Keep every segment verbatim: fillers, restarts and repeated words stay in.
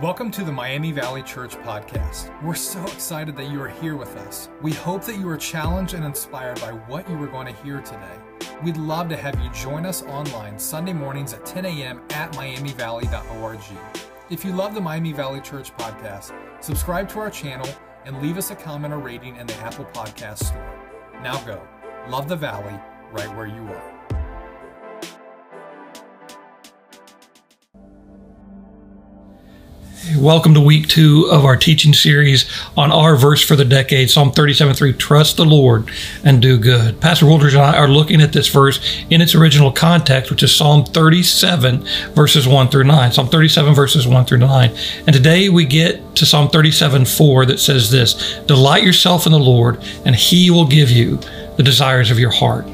Welcome to the Miami Valley Church podcast. We're so excited that you are here with us. We hope that you are challenged and inspired by what you are going to hear today. We'd love to have you join us online Sunday mornings at ten a.m. at miami valley dot org. If you love the Miami Valley Church podcast, subscribe to our channel and leave us a comment or rating in the Apple Podcast Store. Now go. Love the Valley right where you are. Welcome to week two of our teaching series on our verse for the decade, Psalm thirty-seven three, trust the Lord and do good. Pastor Woldridge and I are looking at this verse in its original context, which is Psalm thirty-seven, verses one through nine. Psalm thirty-seven, verses one through nine. And today we get to Psalm thirty-seven four that says this, delight yourself in the Lord, and he will give you the desires of your heart.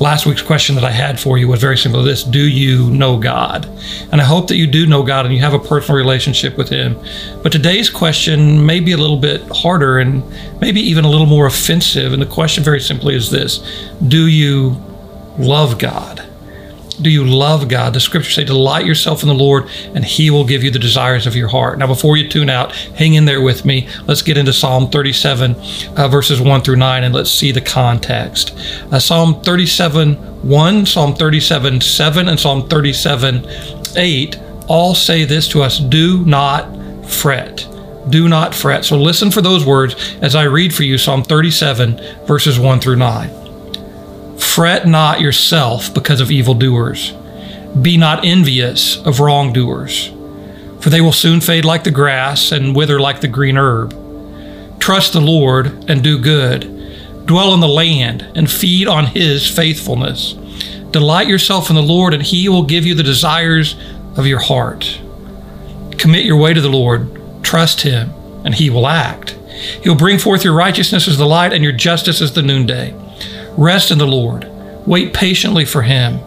Last week's question that I had for you was very simple, this, do you know God? And I hope that you do know God and you have a personal relationship with him. But today's question may be a little bit harder and maybe even a little more offensive. And the question very simply is this, do you love God? Do you love God? The scriptures say, delight yourself in the Lord and he will give you the desires of your heart. Now, before you tune out, hang in there with me. Let's get into Psalm thirty-seven, uh, verses one through nine, and let's see the context. Uh, Psalm thirty-seven one, Psalm thirty-seven seven, and Psalm thirty-seven eight all say this to us, do not fret. Do not fret. So listen for those words as I read for you Psalm thirty-seven, verses one through nine. Fret not yourself because of evildoers. Be not envious of wrongdoers, for they will soon fade like the grass and wither like the green herb. Trust the Lord and do good. Dwell in the land and feed on his faithfulness. Delight yourself in the Lord, and he will give you the desires of your heart. Commit your way to the Lord. Trust him, and he will act. He'll bring forth your righteousness as the light and your justice as the noonday. Rest in the Lord, wait patiently for him.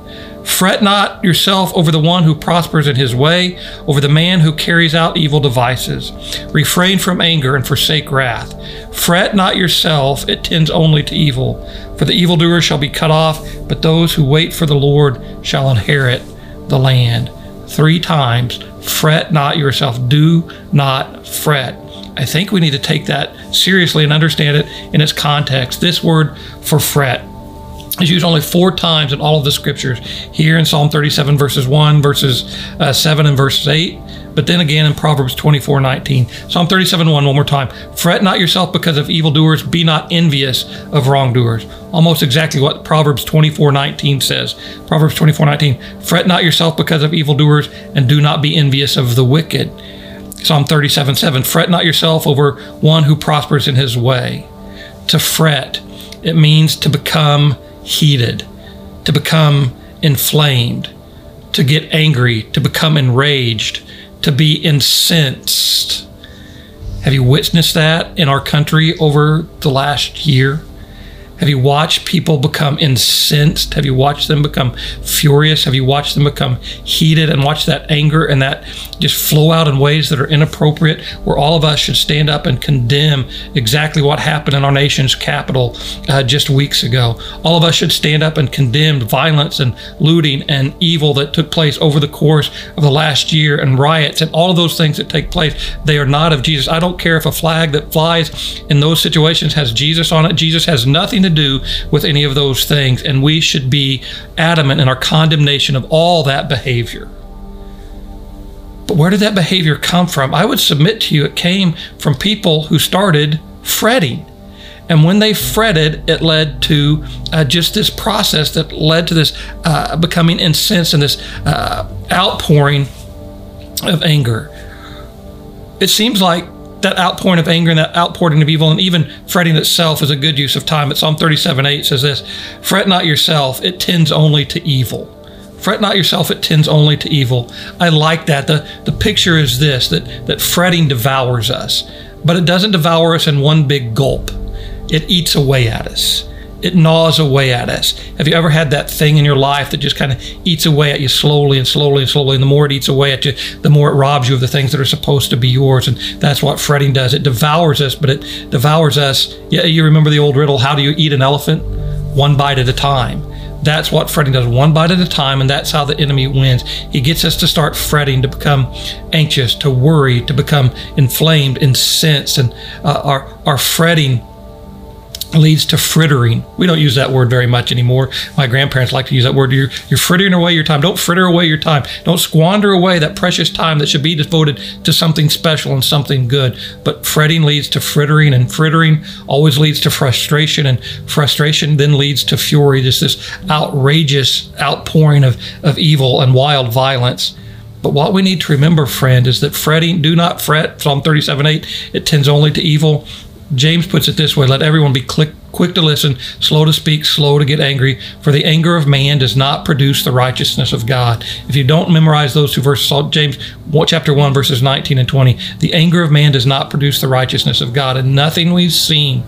Fret not yourself over the one who prospers in his way, over the man who carries out evil devices. Refrain from anger and forsake wrath. Fret not yourself, it tends only to evil. For the evildoer shall be cut off, but those who wait for the Lord shall inherit the land. Three times, fret not yourself, do not fret. I think we need to take that seriously and understand it in its context. This word for fret is used only four times in all of the scriptures, here in Psalm thirty-seven, verses one, verses uh, seven, and verses eight, but then again in Proverbs twenty-four nineteen. Psalm thirty-seven one, one more time. Fret not yourself because of evildoers, be not envious of wrongdoers. Almost exactly what Proverbs twenty-four nineteen says. Proverbs twenty-four nineteen, fret not yourself because of evildoers, and do not be envious of the wicked. Psalm thirty-seven seven, fret not yourself over one who prospers in his way. To fret, it means to become heated, to become inflamed, to get angry, to become enraged, to be incensed. Have you witnessed that in our country over the last year? Have you watched people become incensed? Have you watched them become furious? Have you watched them become heated and watched that anger and that just flow out in ways that are inappropriate, where all of us should stand up and condemn exactly what happened in our nation's capital uh, just weeks ago? All of us should stand up and condemn violence and looting and evil that took place over the course of the last year, and riots and all of those things that take place. They are not of Jesus. I don't care if a flag that flies in those situations has Jesus on it. Jesus has nothing to do with any of those things, and we should be adamant in our condemnation of all that behavior. But where did that behavior come from? I would submit to you it came from people who started fretting. And when they fretted, it led to uh, just this process that led to this uh, becoming incensed and this uh, outpouring of anger. It seems like that outpouring of anger and that outpouring of evil and even fretting itself is a good use of time. But Psalm thirty-seven eight says this, fret not yourself, it tends only to evil. Fret not yourself, it tends only to evil. I like that. The, the picture is this, that, that fretting devours us, but it doesn't devour us in one big gulp. It eats away at us. It gnaws away at us. Have you ever had that thing in your life that just kind of eats away at you slowly and slowly and slowly, and the more it eats away at you, the more it robs you of the things that are supposed to be yours? And that's what fretting does. It devours us, but it devours us. Yeah, you remember the old riddle, how do you eat an elephant? One bite at a time. That's what fretting does, one bite at a time, and that's how the enemy wins. He gets us to start fretting, to become anxious, to worry, to become inflamed, incensed, and uh, our, our fretting leads to frittering. We don't use that word very much anymore. My grandparents like to use that word. You're, you're frittering away your time. Don't fritter away your time. Don't squander away that precious time that should be devoted to something special and something good. But fretting leads to frittering, and frittering always leads to frustration, and frustration then leads to fury, just this outrageous outpouring of, of evil and wild violence. But what we need to remember, friend, is that fretting, do not fret, Psalm thirty-seven eight, it tends only to evil. James puts it this way, let everyone be quick, quick to listen, slow to speak, slow to get angry, for the anger of man does not produce the righteousness of God. If you don't memorize those two verses, James chapter one, verses nineteen and twenty, the anger of man does not produce the righteousness of God. And nothing we've seen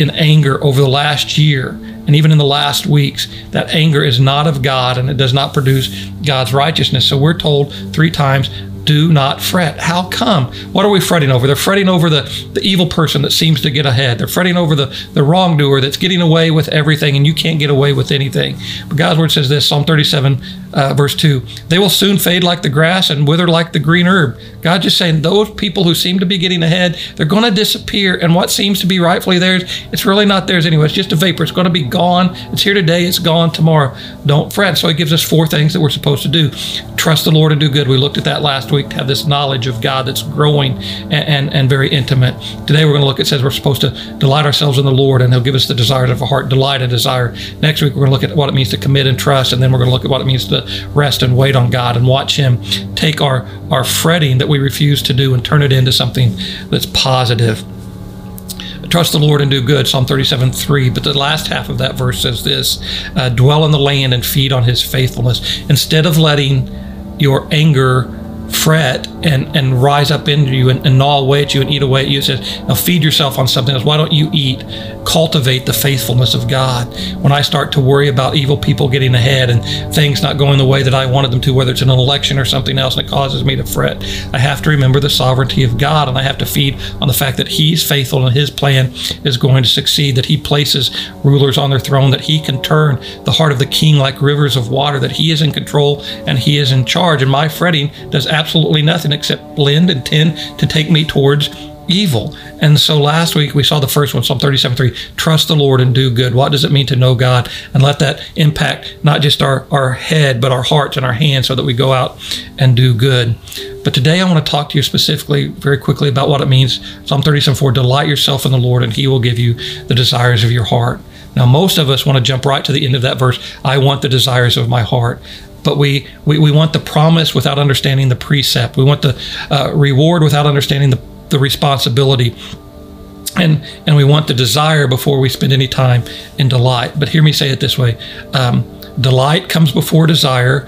in anger over the last year, and even in the last weeks, that anger is not of God, and it does not produce God's righteousness. So we're told three times, do not fret. How come? What are we fretting over? They're fretting over the, the evil person that seems to get ahead. They're fretting over the, the wrongdoer that's getting away with everything, and you can't get away with anything. But God's word says this, Psalm thirty-seven, uh, verse two, they will soon fade like the grass and wither like the green herb. God just saying those people who seem to be getting ahead, they're going to disappear, and what seems to be rightfully theirs, it's really not theirs anyway. It's just a vapor. It's going to be gone. It's here today. It's gone tomorrow. Don't fret. So he gives us four things that we're supposed to do. Trust the Lord and do good. We looked at that last week. To have this knowledge of God that's growing and, and, and very intimate. Today we're going to look, it says we're supposed to delight ourselves in the Lord, and he'll give us the desires of our heart, delight and desire. Next week we're going to look at what it means to commit and trust, and then we're going to look at what it means to rest and wait on God and watch him take our, our fretting that we refuse to do and turn it into something that's positive. Trust the Lord and do good, Psalm thirty-seven three. But the last half of that verse says this, uh, dwell in the land and feed on his faithfulness. Instead of letting your anger fret and, and rise up into you and, and gnaw away at you and eat away at you. It says, now feed yourself on something else. Why don't you eat? Cultivate the faithfulness of God. When I start to worry about evil people getting ahead and things not going the way that I wanted them to, whether it's an election or something else, and it causes me to fret, I have to remember the sovereignty of God, and I have to feed on the fact that he's faithful and his plan is going to succeed, that he places rulers on their throne, that he can turn the heart of the king like rivers of water, that he is in control and he is in charge. And my fretting does absolutely nothing except blend and tend to take me towards evil. And so last week we saw the first one, Psalm thirty-seven three, trust the Lord and do good. What does it mean to know God? And let that impact not just our, our head, but our hearts and our hands, so that we go out and do good. But today I want to talk to you specifically, very quickly, about what it means. Psalm thirty-seven four, delight yourself in the Lord and he will give you the desires of your heart. Now, most of us want to jump right to the end of that verse. I want the desires of my heart. But we, we, we want the promise without understanding the precept. We want the uh, reward without understanding the, the responsibility. And, and we want the desire before we spend any time in delight. But hear me say it this way. Um, delight comes before desire.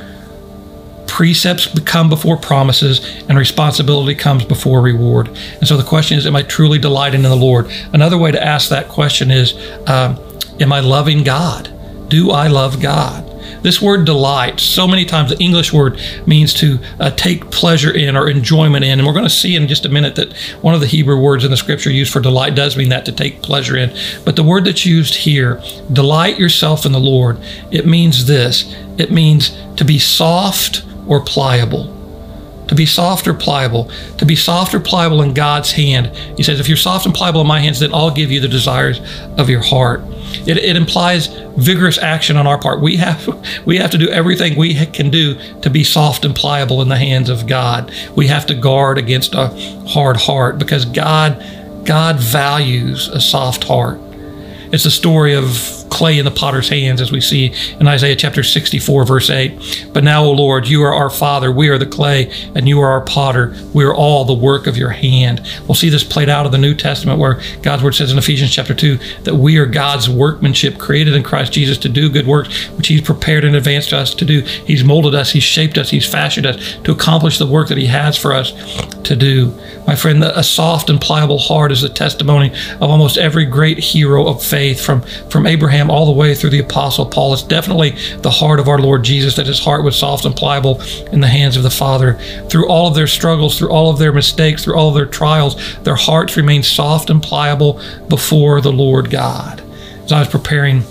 Precepts come before promises, and responsibility comes before reward. And so the question is, am I truly delighting in the Lord? Another way to ask that question is, um, am I loving God? Do I love God? This word delight, so many times the English word means to uh, take pleasure in or enjoyment in. And we're going to see in just a minute that one of the Hebrew words in the scripture used for delight does mean that, to take pleasure in. But the word that's used here, delight yourself in the Lord, it means this. It means to be soft or pliable. To be soft or pliable, to be soft or pliable in God's hand. He says, if you're soft and pliable in my hands, then I'll give you the desires of your heart. It, it implies vigorous action on our part. We have, we have to do everything we can do to be soft and pliable in the hands of God. We have to guard against a hard heart, because God, God values a soft heart. It's the story of clay in the potter's hands, as we see in Isaiah chapter sixty-four, verse eight. But now, O Lord, you are our Father, we are the clay, and you are our potter. We are all the work of your hand. We'll see this played out in the New Testament, where God's word says in Ephesians chapter two that we are God's workmanship, created in Christ Jesus to do good works, which he's prepared in advance to us to do. He's molded us, he's shaped us, he's fashioned us to accomplish the work that he has for us to do. My friend, a soft and pliable heart is the testimony of almost every great hero of faith, from, from Abraham all the way through the Apostle Paul. It's definitely the heart of our Lord Jesus, that his heart was soft and pliable in the hands of the Father. Through all of their struggles, through all of their mistakes, through all of their trials, their hearts remained soft and pliable before the Lord God. As I was preparing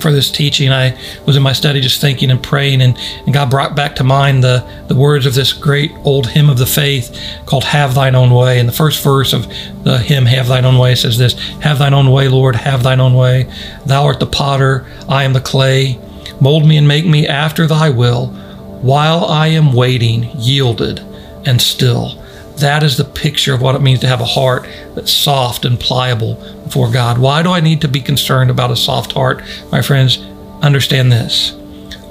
for this teaching, I was in my study just thinking and praying, and, and God brought back to mind the, the words of this great old hymn of the faith called Have Thine Own Way. And the first verse of the hymn, Have Thine Own Way, says this: Have Thine Own Way, Lord, have Thine Own way. Thou art the potter, I am the clay. Mold me and make me after Thy will, while I am waiting, yielded and still. That is the picture of what it means to have a heart that's soft and pliable before God. Why do I need to be concerned about a soft heart? My friends, understand this.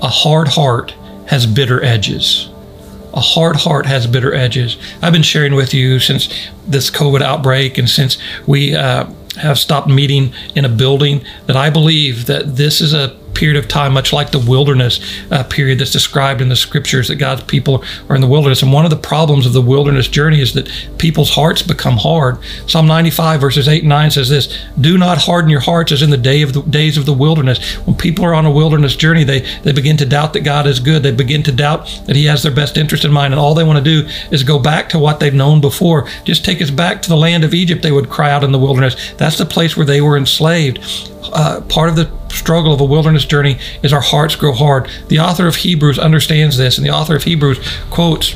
A hard heart has bitter edges. A hard heart has bitter edges. I've been sharing with you since this COVID outbreak and since we uh, have stopped meeting in a building that I believe that this is a period of time, much like the wilderness uh, period that's described in the scriptures, that God's people are in the wilderness. And one of the problems of the wilderness journey is that people's hearts become hard. Psalm ninety-five verses eight and nine says this: Do not harden your hearts as in the day of the days of the wilderness. When people are on a wilderness journey, they, they begin to doubt that God is good. They begin to doubt that He has their best interest in mind. And all they want to do is go back to what they've known before. Just take us back to the land of Egypt, they would cry out in the wilderness. That's the place where they were enslaved. Uh, part of the struggle of a wilderness journey is our hearts grow hard. The author of Hebrews understands this, and the author of Hebrews quotes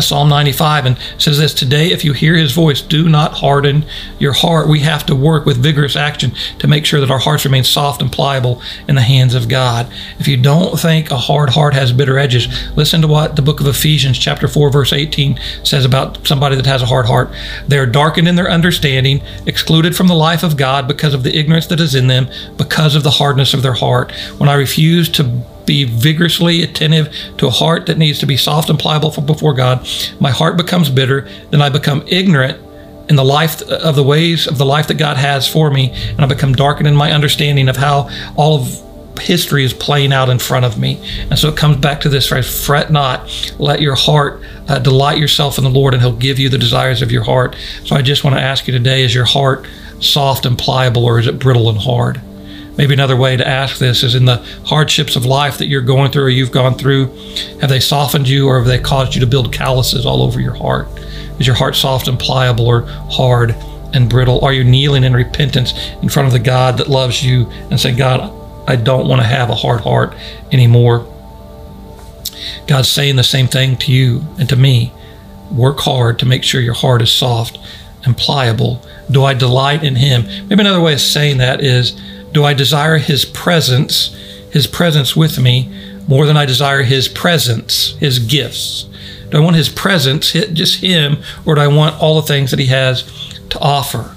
Psalm ninety-five and says this: Today, if you hear His voice, do not harden your heart. We have to work with vigorous action to make sure that our hearts remain soft and pliable in the hands of God. If you don't think a hard heart has bitter edges, listen to what the book of Ephesians chapter four verse eighteen says about somebody that has a hard heart. They are darkened in their understanding, excluded from the life of God because of the ignorance that is in them, because of the hardness of their heart. When I refuse to be vigorously attentive to a heart that needs to be soft and pliable before God, my heart becomes bitter, then I become ignorant in the life of the ways of the life that God has for me, and I become darkened in my understanding of how all of history is playing out in front of me. And so it comes back to this phrase: fret not, let your heart uh, delight yourself in the Lord, and He'll give you the desires of your heart. So I just want to ask you today, is your heart soft and pliable, or is it brittle and hard? Maybe another way to ask this is, in the hardships of life that you're going through or you've gone through, have they softened you, or have they caused you to build calluses all over your heart? Is your heart soft and pliable, or hard and brittle? Are you kneeling in repentance in front of the God that loves you and saying, God, I don't want to have a hard heart anymore? God's saying the same thing to you and to me. Work hard to make sure your heart is soft and pliable. Do I delight in Him? Maybe another way of saying that is, do I desire His presence, His presence with me, more than I desire His presence, His gifts? Do I want His presence, just Him, or do I want all the things that He has to offer?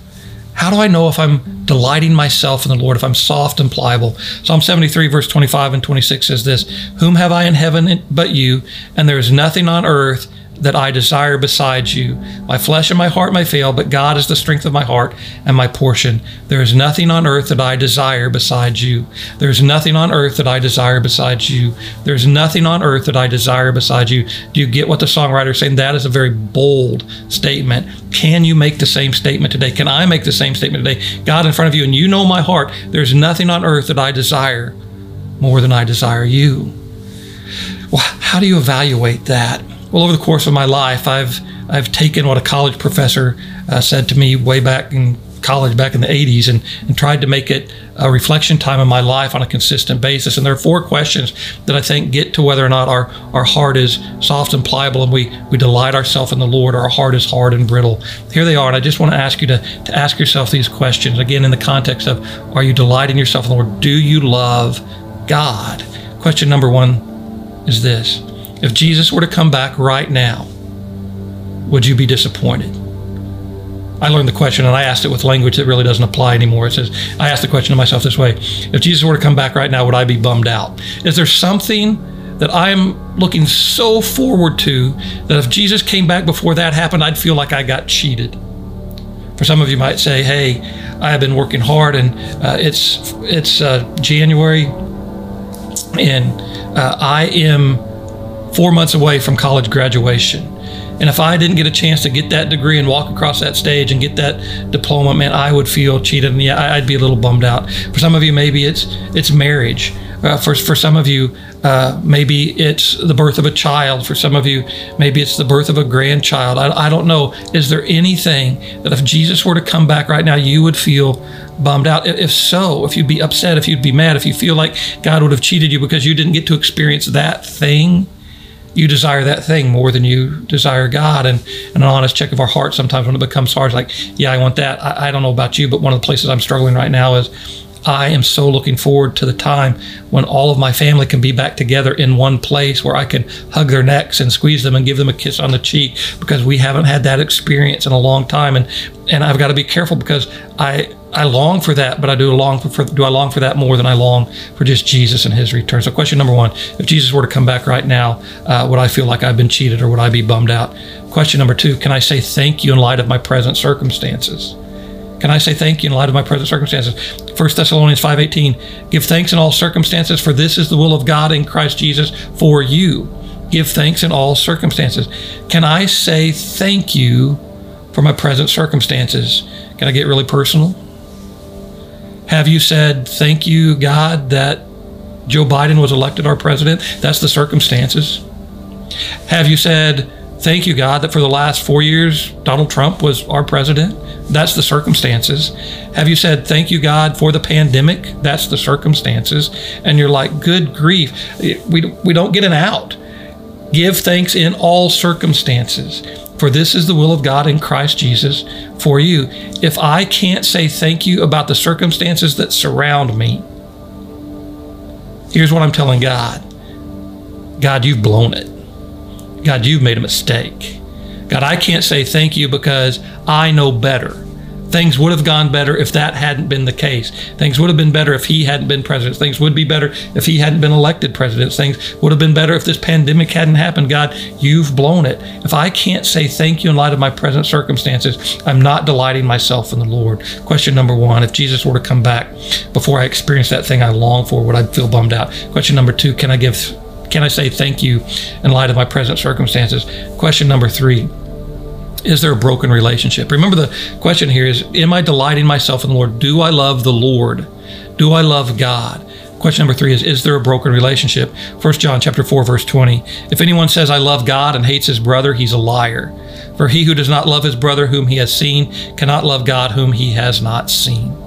How do I know if I'm delighting myself in the Lord, if I'm soft and pliable? Psalm seventy-three, verse twenty-five and twenty-six says this: Whom have I in heaven but You, and there is nothing on earth that I desire besides You. My flesh and my heart may fail, but God is the strength of my heart and my portion. There is nothing on earth that I desire besides You. There is nothing on earth that I desire besides You. There is nothing on earth that I desire besides You. Do you get what the songwriter is saying? That is a very bold statement. Can you make the same statement today? Can I make the same statement today? God, in front of You, and You know my heart, there's nothing on earth that I desire more than I desire You. Well, how do you evaluate that? Well, over the course of my life, I've I've taken what a college professor uh, said to me way back in college, back in the eighties, and, and tried to make it a reflection time in my life on a consistent basis. And there are four questions that I think get to whether or not our, our heart is soft and pliable, and we, we delight ourselves in the Lord, or our heart is hard and brittle. Here they are, and I just want to ask you to, to ask yourself these questions, again, in the context of, are you delighting yourself in the Lord? Do you love God? Question number one is this: if Jesus were to come back right now, would you be disappointed? I learned the question, and I asked it with language that really doesn't apply anymore. It says, I asked the question to myself this way: if Jesus were to come back right now, would I be bummed out? Is there something that I'm looking so forward to that if Jesus came back before that happened, I'd feel like I got cheated? For some of you might say, hey, I have been working hard, and uh, it's, it's uh, January, and uh, I am four months away from college graduation. And if I didn't get a chance to get that degree and walk across that stage and get that diploma, man, I would feel cheated, and yeah, I'd be a little bummed out. For some of you, maybe it's it's marriage. Uh, for, for some of you, uh, maybe it's the birth of a child. For some of you, maybe it's the birth of a grandchild. I, I don't know. Is there anything that if Jesus were to come back right now, you would feel bummed out? If so, if you'd be upset, if you'd be mad, if you feel like God would have cheated you because you didn't get to experience that thing, you desire that thing more than you desire God. And, and an honest check of our heart sometimes when it becomes hard, it's like, yeah, I want that. I, I don't know about you, but one of the places I'm struggling right now is I am so looking forward to the time when all of my family can be back together in one place where I can hug their necks and squeeze them and give them a kiss on the cheek, because we haven't had that experience in a long time. And, and I've got to be careful because I I long for that, but I do long for, for do I long for that more than I long for just Jesus and his return? So question number one, if Jesus were to come back right now, uh, would I feel like I've been cheated or would I be bummed out? Question number two, can I say thank you in light of my present circumstances? Can I say thank you in light of my present circumstances? First Thessalonians five eighteen, give thanks in all circumstances, for this is the will of God in Christ Jesus for you. Give thanks in all circumstances. Can I say thank you for my present circumstances? Can I get really personal? Have you said, thank you, God, that Joe Biden was elected our president? That's the circumstances. Have you said, thank you, God, that for the last four years, Donald Trump was our president? That's the circumstances. Have you said, thank you, God, for the pandemic? That's the circumstances. And you're like, good grief, we, we don't get an out. Give thanks in all circumstances, for this is the will of God in Christ Jesus for you. If I can't say thank you about the circumstances that surround me, here's what I'm telling God. God, you've blown it. God, you've made a mistake. God, I can't say thank you because I know better. Things would have gone better if that hadn't been the case. Things would have been better if he hadn't been president. Things would be better if he hadn't been elected president. Things would have been better if this pandemic hadn't happened. God, you've blown it. If I can't say thank you in light of my present circumstances, I'm not delighting myself in the Lord. Question number one, if Jesus were to come back before I experience that thing I long for, would I feel bummed out? Question number two, can I give, can I say thank you in light of my present circumstances? Question number three, is there a broken relationship? Remember, the question here is, am I delighting myself in the Lord? Do I love the Lord? Do I love God? Question number three is, is there a broken relationship? First John chapter four, verse twenty. If anyone says, I love God and hates his brother, he's a liar. For he who does not love his brother whom he has seen cannot love God whom he has not seen.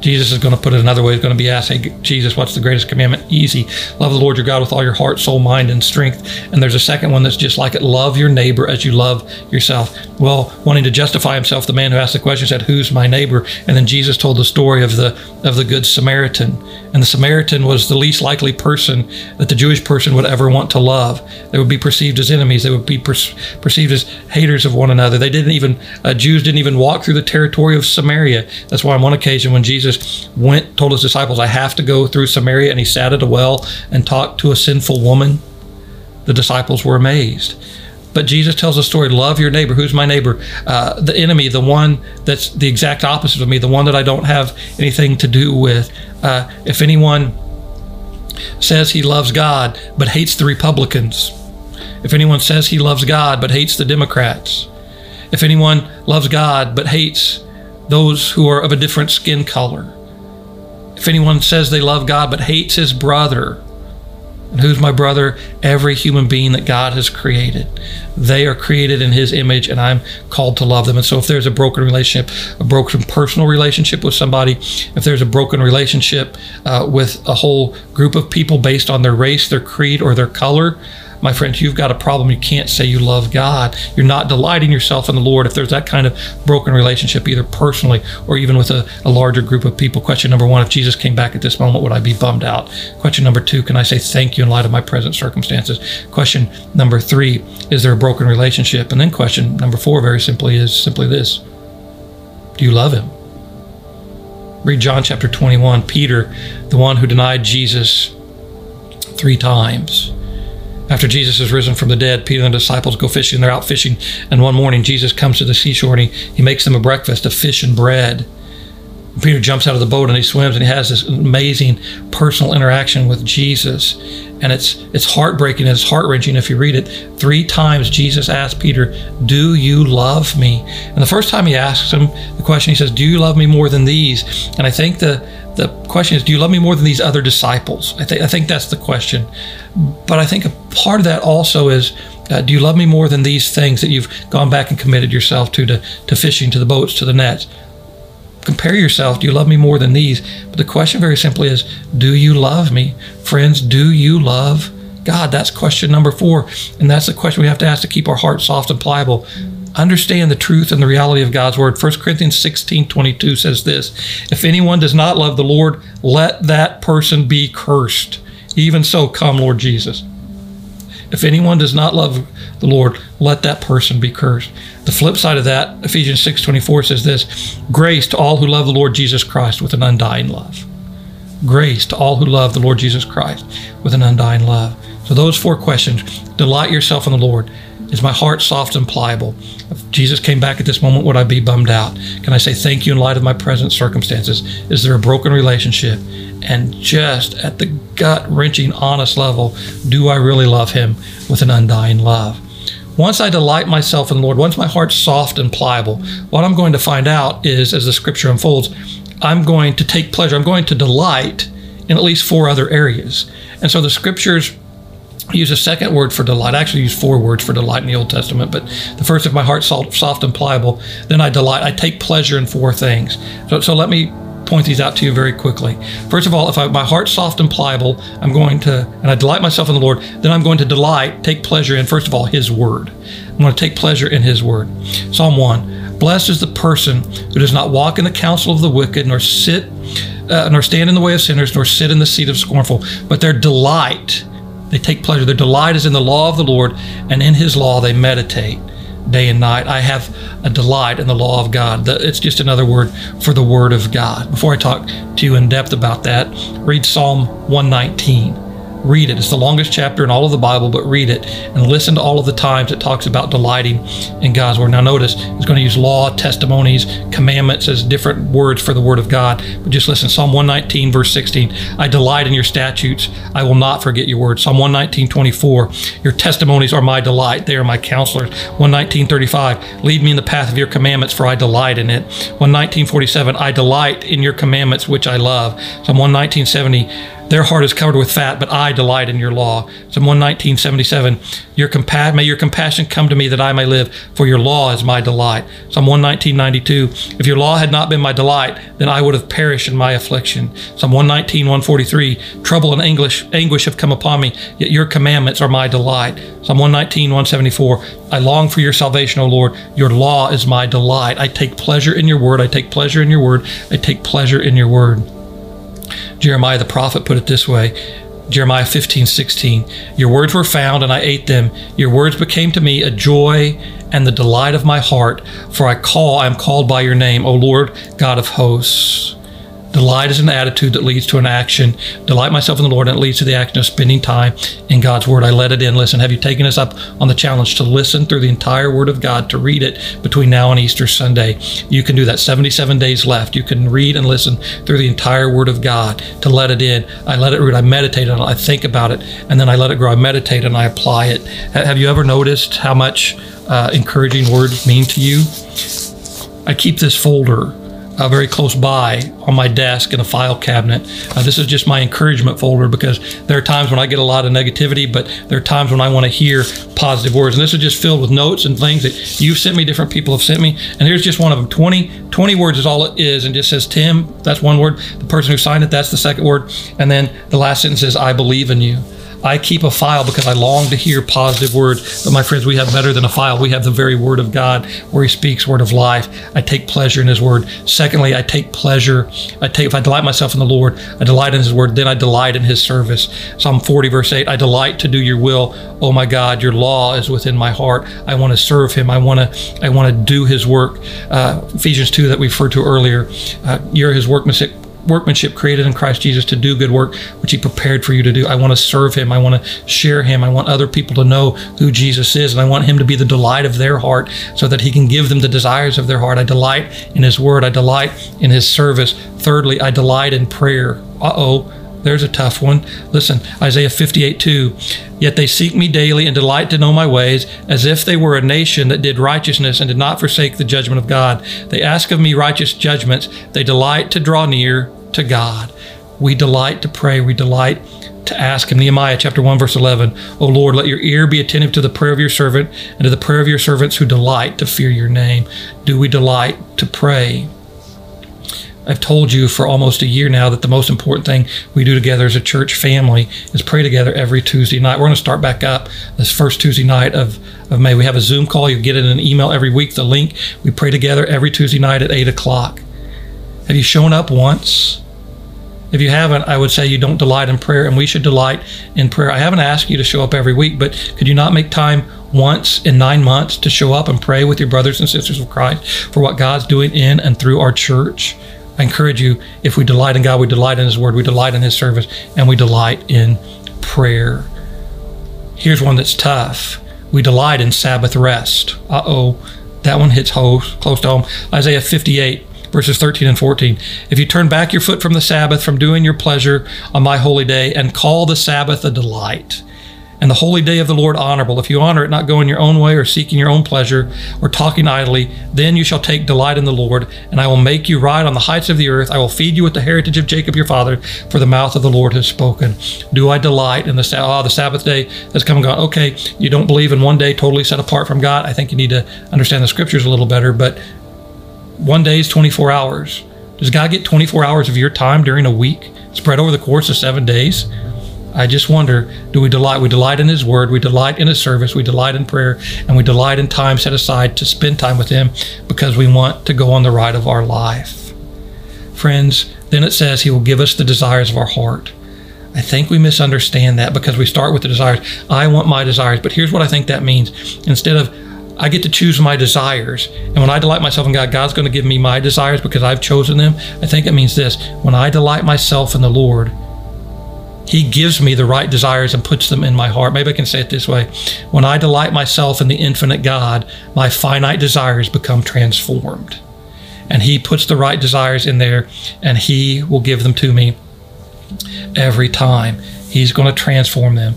Jesus is going to put it another way. He's going to be asked, hey, Jesus, what's the greatest commandment? Easy. Love the Lord your God with all your heart, soul, mind, and strength. And there's a second one that's just like it. Love your neighbor as you love yourself. Well, wanting to justify himself, the man who asked the question said, who's my neighbor? And then Jesus told the story of the of the Good Samaritan. And the Samaritan was the least likely person that the Jewish person would ever want to love. They would be perceived as enemies. They would be per- perceived as haters of one another. They didn't even, uh, Jews didn't even walk through the territory of Samaria. That's why on one occasion when Jesus went, told his disciples, I have to go through Samaria, and he sat at a well and talked to a sinful woman, the disciples were amazed. But Jesus tells a story, love your neighbor. Who's my neighbor? Uh, the enemy, the one that's the exact opposite of me, the one that I don't have anything to do with. Uh, if anyone says he loves God but hates the Republicans, if anyone says he loves God but hates the Democrats, if anyone loves God but hates those who are of a different skin color. If anyone says they love God but hates his brother, and who's my brother? Every human being that God has created. They are created in his image, and I'm called to love them. And so if there's a broken relationship, a broken personal relationship with somebody, if there's a broken relationship uh, with a whole group of people based on their race, their creed, or their color, my friends, you've got a problem. You can't say you love God. You're not delighting yourself in the Lord if there's that kind of broken relationship, either personally or even with a, a larger group of people. Question number one, if Jesus came back at this moment, would I be bummed out? Question number two, can I say thank you in light of my present circumstances? Question number three, is there a broken relationship? And then question number four, very simply, is simply this. Do you love him? Read John chapter twenty-one. Peter, the one who denied Jesus three times. After Jesus is risen from the dead, Peter and the disciples go fishing. They're out fishing. And one morning, Jesus comes to the seashore, and he, he makes them a breakfast of fish and bread. And Peter jumps out of the boat, and he swims, and he has this amazing personal interaction with Jesus. And it's, it's heartbreaking. It's heart-wrenching if you read it. Three times, Jesus asked Peter, do you love me? And the first time he asks him the question, he says, do you love me more than these? And I think the The question is, do you love me more than these other disciples? I, th- I think that's the question. But I think a part of that also is, uh, do you love me more than these things that you've gone back and committed yourself to, to, to fishing, to the boats, to the nets? Compare yourself. Do you love me more than these? But the question very simply is, do you love me? Friends, do you love God? That's question number four. And that's the question we have to ask to keep our hearts soft and pliable. Understand the truth and the reality of God's word. First Corinthians sixteen twenty-two says this, if anyone does not love the Lord, let that person be cursed. Even so, come Lord Jesus. If anyone does not love the Lord, let that person be cursed. The flip side of that, Ephesians six twenty-four says this, grace to all who love the Lord Jesus Christ with an undying love. Grace to all who love the Lord Jesus Christ with an undying love. So those four questions, delight yourself in the Lord. Is my heart soft and pliable? If Jesus came back at this moment, would I be bummed out? Can I say thank you in light of my present circumstances? Is there a broken relationship? And just at the gut-wrenching, honest level, do I really love him with an undying love? Once I delight myself in the Lord, once my heart's soft and pliable, what I'm going to find out is, as the scripture unfolds, I'm going to take pleasure, I'm going to delight in at least four other areas. And so the scriptures use a second word for delight. I actually use four words for delight in the Old Testament, but the first, if my heart's soft and pliable, then I delight. I take pleasure in four things. So, so let me point these out to you very quickly. First of all, if I, my heart's soft and pliable, I'm going to, and I delight myself in the Lord, then I'm going to delight, take pleasure in, first of all, his word. I'm going to take pleasure in his word. Psalm one, blessed is the person who does not walk in the counsel of the wicked, nor sit, uh, nor stand in the way of sinners, nor sit in the seat of scornful, but their delight, they take pleasure. Their delight is in the law of the Lord, and in his law they meditate day and night. I have a delight in the law of God. It's just another word for the word of God. Before I talk to you in depth about that, read Psalm one nineteen. Read it. It's the longest chapter in all of the Bible, but read it and listen to all of the times it talks about delighting in God's word. Now notice, it's going to use law, testimonies, commandments as different words for the word of God. But just listen, Psalm one nineteen, verse sixteen, I delight in your statutes. I will not forget your word. Psalm one nineteen, twenty-four, your testimonies are my delight. They are my counselors. one nineteen, thirty-five, lead me in the path of your commandments, for I delight in it. one nineteen, forty-seven, I delight in your commandments, which I love. Psalm one nineteen, seventy, their heart is covered with fat, but I delight in your law. Psalm one nineteen, seventy-seven, your compa- may your compassion come to me that I may live, for your law is my delight. Psalm one nineteen, ninety-two, if your law had not been my delight, then I would have perished in my affliction. Psalm one nineteen, one forty-three, trouble and anguish, anguish have come upon me, yet your commandments are my delight. Psalm one nineteen, one seventy-four, I long for your salvation, O Lord. Your law is my delight. I take pleasure in your word. I take pleasure in your word. I take pleasure in your word. Jeremiah the prophet put it this way, Jeremiah fifteen sixteen, your words were found and I ate them. Your words became to me a joy and the delight of my heart, for I call, I am called by your name, O Lord, God of hosts. Delight is an attitude that leads to an action. Delight myself in the Lord, and it leads to the action of spending time in God's word. I let it in. Listen, have you taken us up on the challenge to listen through the entire word of God, to read it between now and Easter Sunday? You can do that. seventy-seven days left. You can read and listen through the entire word of God to let it in. I let it root. I meditate on it. I think about it, and then I let it grow. I meditate and I apply it. Have you ever noticed how much uh, encouraging words mean to you? I keep this folder Uh, very close by on my desk in a file cabinet. Uh, this is just my encouragement folder, because there are times when I get a lot of negativity, but there are times when I want to hear positive words. And this is just filled with notes and things that you've sent me, different people have sent me. And here's just one of them. twenty, twenty words is all it is, and just says, Tim, that's one word. The person who signed it, that's the second word. And then the last sentence is, I believe in you. I keep a file because I long to hear positive words. But my friends, we have better than a file. We have the very word of God, where he speaks, word of life. I take pleasure in his word. Secondly, I take pleasure. I take, if I delight myself in the Lord, I delight in his word, then I delight in his service. Psalm forty, verse eight, I delight to do your will. Oh my God, your law is within my heart. I want to serve him. I want to, I want to do his work. Uh, Ephesians two that we referred to earlier, uh, you're his workmanship. workmanship created in Christ Jesus to do good work, which he prepared for you to do. I want to serve him. I want to share him. I want other people to know who Jesus is, and I want him to be the delight of their heart, so that he can give them the desires of their heart. I delight in his word. I delight in his service. Thirdly, I delight in prayer. Uh-oh, there's a tough one. Listen, Isaiah fifty-eight, two, yet they seek me daily and delight to know my ways, as if they were a nation that did righteousness and did not forsake the judgment of God. They ask of me righteous judgments. They delight to draw near to God. We delight to pray. We delight to ask him. Nehemiah chapter one, verse eleven, O Lord, let your ear be attentive to the prayer of your servant and to the prayer of your servants who delight to fear your name. Do we delight to pray? I've told you for almost a year now that the most important thing we do together as a church family is pray together every Tuesday night. We're going to start back up this first Tuesday night of, of May. We have a Zoom call. You get it in an email every week, the link. We pray together every Tuesday night at eight o'clock. Have you shown up once? If you haven't, I would say you don't delight in prayer, and we should delight in prayer. I haven't asked you to show up every week, but could you not make time once in nine months to show up and pray with your brothers and sisters of Christ for what God's doing in and through our church? I encourage you, if we delight in God, we delight in His Word, we delight in His service, and we delight in prayer. Here's one that's tough. We delight in Sabbath rest. Uh-oh, that one hits close to home. Isaiah fifty-eight. Verses thirteen and fourteen. If you turn back your foot from the Sabbath, from doing your pleasure on my holy day, and call the Sabbath a delight, and the holy day of the Lord honorable, if you honor it, not going your own way or seeking your own pleasure or talking idly, then you shall take delight in the Lord, and I will make you ride on the heights of the earth. I will feed you with the heritage of Jacob your father, for the mouth of the Lord has spoken. Do I delight in the Sabbath? Oh, the Sabbath day has come and gone. Okay, you don't believe in one day totally set apart from God. I think you need to understand the scriptures a little better, but one day is twenty-four hours. Does God get twenty-four hours of your time during a week spread over the course of seven days? I just wonder, do we delight? We delight in His Word, we delight in His service, we delight in prayer, and we delight in time set aside to spend time with Him because we want to go on the ride of our life. Friends, then it says He will give us the desires of our heart. I think we misunderstand that because we start with the desires. I want my desires, but here's what I think that means. Instead of I get to choose my desires. And when I delight myself in God, God's going to give me my desires because I've chosen them. I think it means this. When I delight myself in the Lord, He gives me the right desires and puts them in my heart. Maybe I can say it this way. When I delight myself in the infinite God, my finite desires become transformed. And He puts the right desires in there, and He will give them to me every time. He's going to transform them.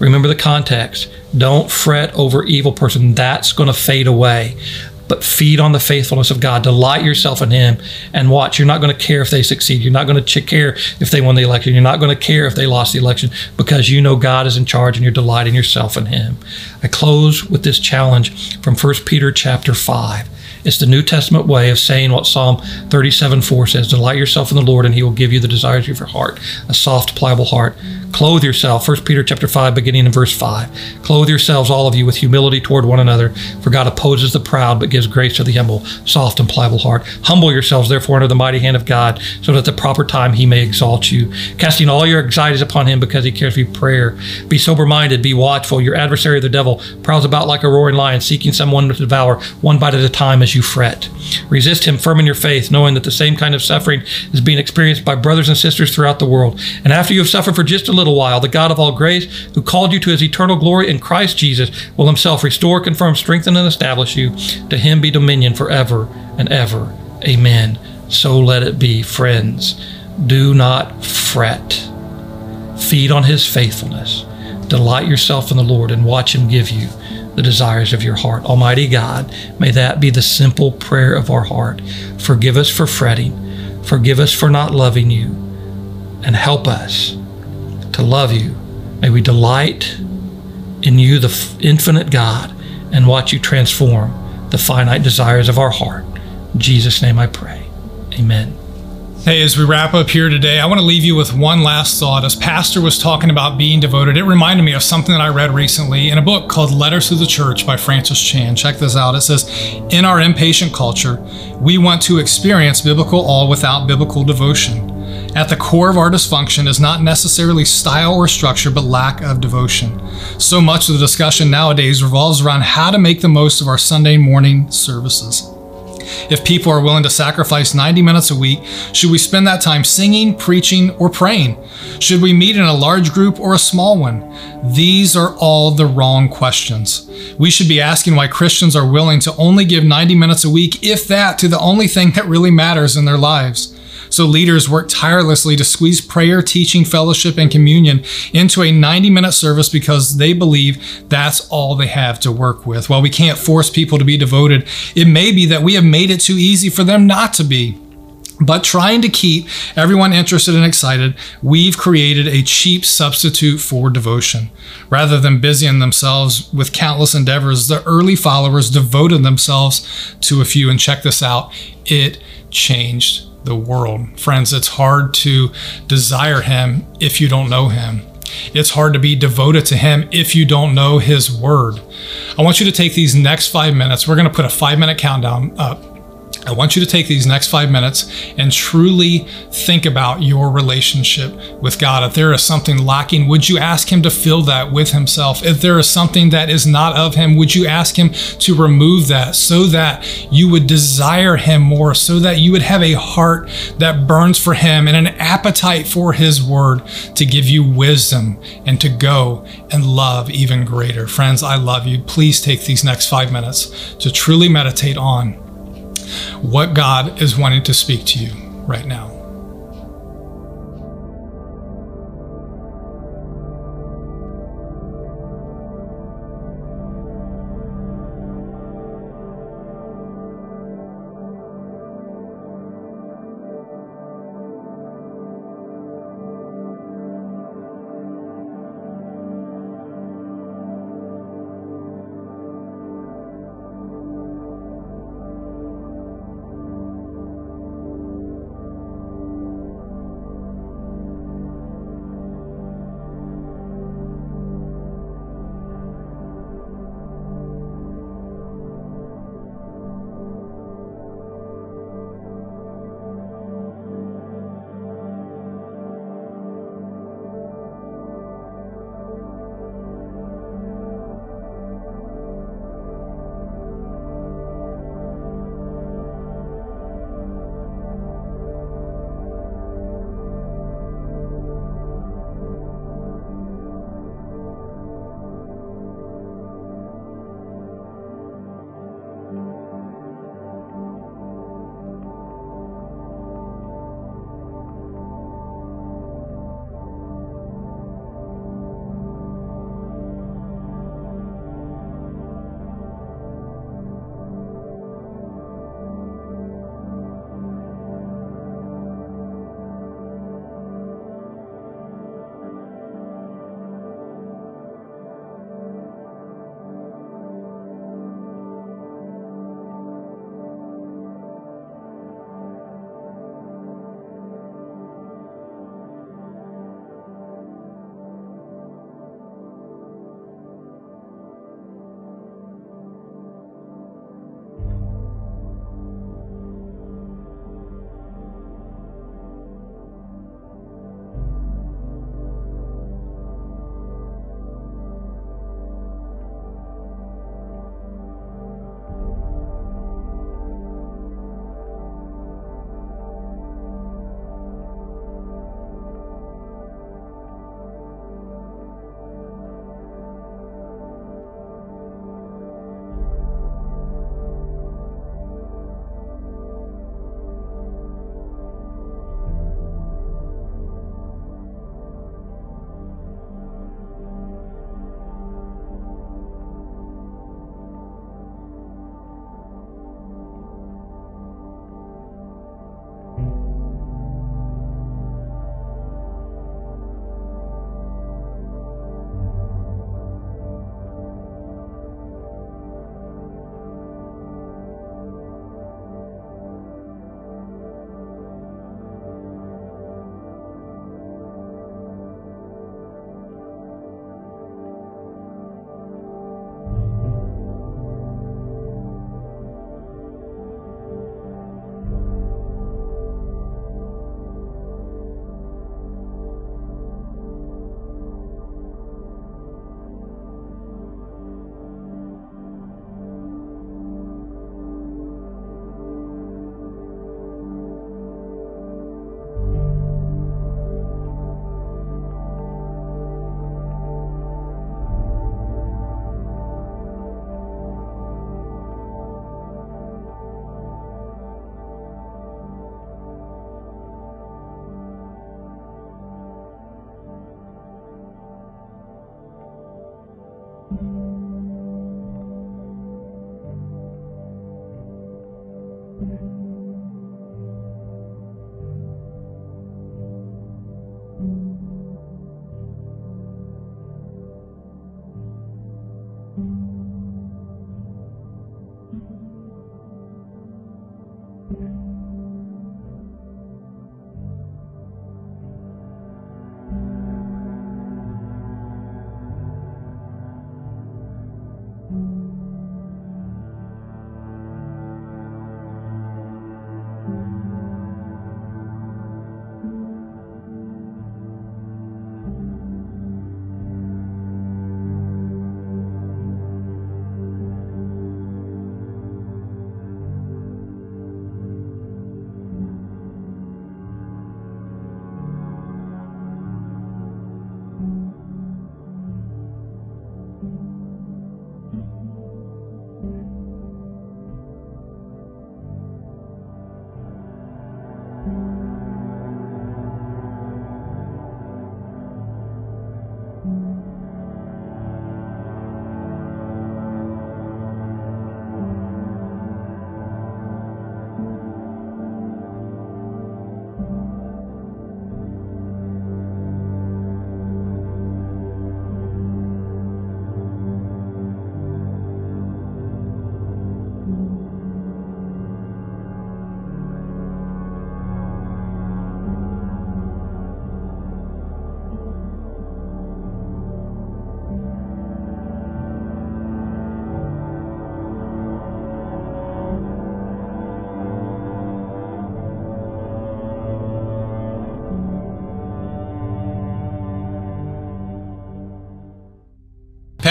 Remember the context. Don't fret over evil person. That's going to fade away. But feed on the faithfulness of God. Delight yourself in Him. And watch, you're not going to care if they succeed. You're not going to care if they won the election. You're not going to care if they lost the election because you know God is in charge and you're delighting yourself in Him. I close with this challenge from First Peter chapter five. It's the New Testament way of saying what Psalm thirty-seven four says, delight yourself in the Lord and He will give you the desires of your heart, a soft, pliable heart. Clothe yourself, First Peter chapter five, beginning in verse five. Clothe yourselves, all of you, with humility toward one another, for God opposes the proud, but gives grace to the humble, soft and pliable heart. Humble yourselves, therefore, under the mighty hand of God, so that at the proper time He may exalt you, casting all your anxieties upon Him because He cares for you. Prayer. Be sober-minded, be watchful. Your adversary, the devil, prowls about like a roaring lion, seeking someone to devour, one bite at a time as you fret. Resist him firm in your faith, knowing that the same kind of suffering is being experienced by brothers and sisters throughout the world. And after you have suffered for just a little while, the God of all grace, who called you to His eternal glory in Christ Jesus, will Himself restore, confirm, strengthen, and establish you. To Him be dominion forever and ever. Amen. So let it be, friends. Do not fret. Feed on His faithfulness. Delight yourself in the Lord and watch Him give you the desires of your heart. Almighty God, may that be the simple prayer of our heart. Forgive us for fretting. Forgive us for not loving You. And help us to love You. May we delight in You, the infinite God, and watch You transform the finite desires of our heart. In Jesus' name I pray. Amen. Hey, as we wrap up here today, I want to leave you with one last thought. As Pastor was talking about being devoted, it reminded me of something that I read recently in a book called Letters to the Church by Francis Chan. Check this out. It says, in our impatient culture, we want to experience biblical awe without biblical devotion. At the core of our dysfunction is not necessarily style or structure, but lack of devotion. So much of the discussion nowadays revolves around how to make the most of our Sunday morning services. If people are willing to sacrifice ninety minutes a week, should we spend that time singing, preaching, or praying? Should we meet in a large group or a small one? These are all the wrong questions. We should be asking why Christians are willing to only give ninety minutes a week, if that, to the only thing that really matters in their lives. So leaders work tirelessly to squeeze prayer, teaching, fellowship, and communion into a ninety-minute service because they believe that's all they have to work with. While we can't force people to be devoted, it may be that we have made it too easy for them not to be. But trying to keep everyone interested and excited, we've created a cheap substitute for devotion. Rather than busying themselves with countless endeavors, the early followers devoted themselves to a few. And check this out, it changed the world. Friends, it's hard to desire him if you don't know him. It's hard to be devoted to him if you don't know his word. I want you to take these next five minutes. We're going to put a five-minute countdown up. I want you to take these next five minutes and truly think about your relationship with God. If there is something lacking, would you ask him to fill that with himself? If there is something that is not of him, would you ask him to remove that so that you would desire him more, so that you would have a heart that burns for him and an appetite for his word to give you wisdom and to go and love even greater? Friends, I love you. Please take these next five minutes to truly meditate on what God is wanting to speak to you right now.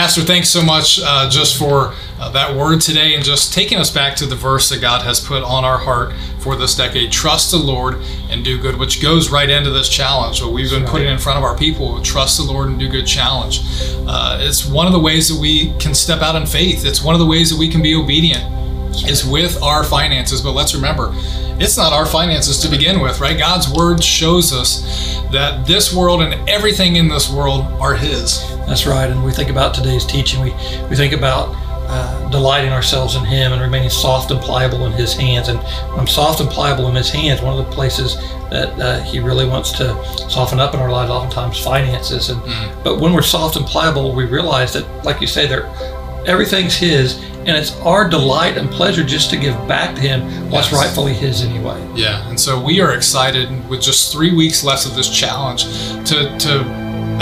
Pastor, thanks so much uh, just for uh, that word today and just taking us back to the verse that God has put on our heart for this decade. Trust the Lord and do good, which goes right into this challenge. What we've been right. putting in front of our people, trust the Lord and do good challenge. Uh, it's one of the ways that we can step out in faith. It's one of the ways that we can be obedient is with our finances. But let's remember, it's not our finances to begin with, right? God's word shows us that this world and everything in this world are His. That's right. And we think about today's teaching. We, we think about uh, delighting ourselves in Him and remaining soft and pliable in His hands. And I'm soft and pliable in His hands. One of the places that uh, He really wants to soften up in our lives, oftentimes finances. And mm-hmm. But when we're soft and pliable, we realize that, like you say, there everything's His. And it's our delight and pleasure just to give back to Him what's yes. rightfully His anyway. Yeah, and so we are excited with just three weeks left of this challenge to, to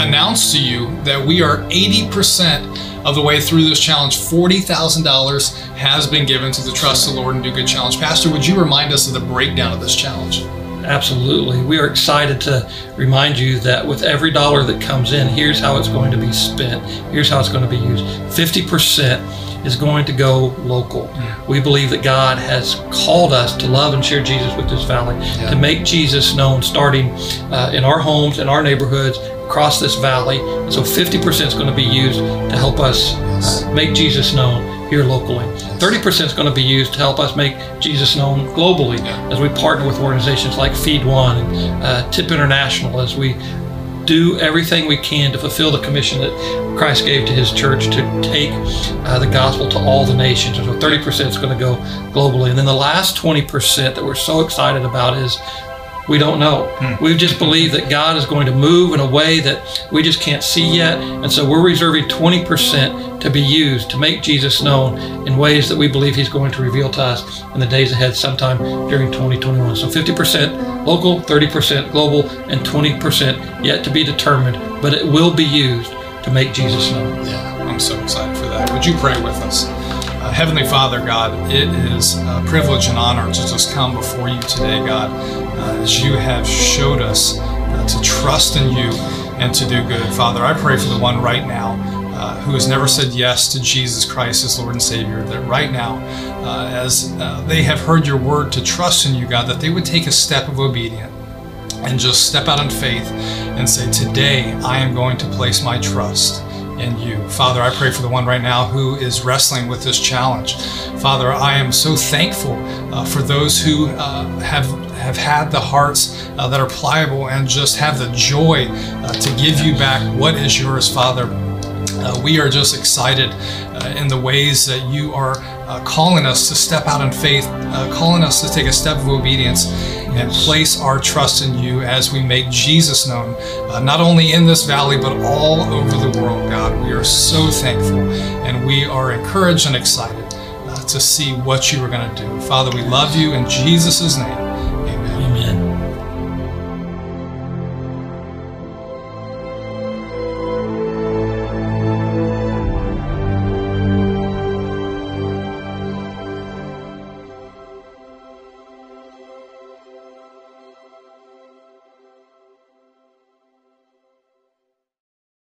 announce to you that we are eighty percent of the way through this challenge. forty thousand dollars has been given to the Trust the Lord and Do Good Challenge. Pastor, would you remind us of the breakdown of this challenge? Absolutely. We are excited to remind you that with every dollar that comes in, here's how it's going to be spent. Here's how it's going to be used. fifty percent is going to go local. Yeah. We believe that God has called us to love and share Jesus with this valley, yeah. to make Jesus known starting uh, in our homes, in our neighborhoods, across this valley. And so fifty percent is going to be used to help us yes. uh, make Jesus known here locally. thirty percent is going to be used to help us make Jesus known globally as we partner with organizations like Feed One and uh, Tip International, as we do everything we can to fulfill the commission that Christ gave to His church to take uh, the gospel to all the nations. And so thirty percent is going to go globally. And then the last twenty percent that we're so excited about is we don't know. Hmm. We just believe that God is going to move in a way that we just can't see yet. And so we're reserving twenty percent to be used to make Jesus known in ways that we believe He's going to reveal to us in the days ahead sometime during twenty twenty-one. So fifty percent local, thirty percent global, and twenty percent yet to be determined, but it will be used to make Jesus known. Yeah, I'm so excited for that. Would you pray with us? Uh, Heavenly Father, God, it is a privilege and honor to just come before You today, God, uh, as You have showed us uh, to trust in You and to do good. Father, I pray for the one right now uh, who has never said yes to Jesus Christ as Lord and Savior, that right now, uh, as uh, they have heard Your word to trust in You, God, that they would take a step of obedience and just step out in faith and say, today I am going to place my trust in You. Father, I pray for the one right now who is wrestling with this challenge. Father, I am so thankful uh, for those who uh, have have had the hearts uh, that are pliable and just have the joy uh, to give You back what is Yours, Father. Uh, we are just excited uh, in the ways that You are uh, calling us to step out in faith, uh, calling us to take a step of obedience and place our trust in You as we make Jesus known, uh, not only in this valley, but all over the world, God. We are so thankful, and we are encouraged and excited uh, to see what You are going to do. Father, we love You in Jesus' name.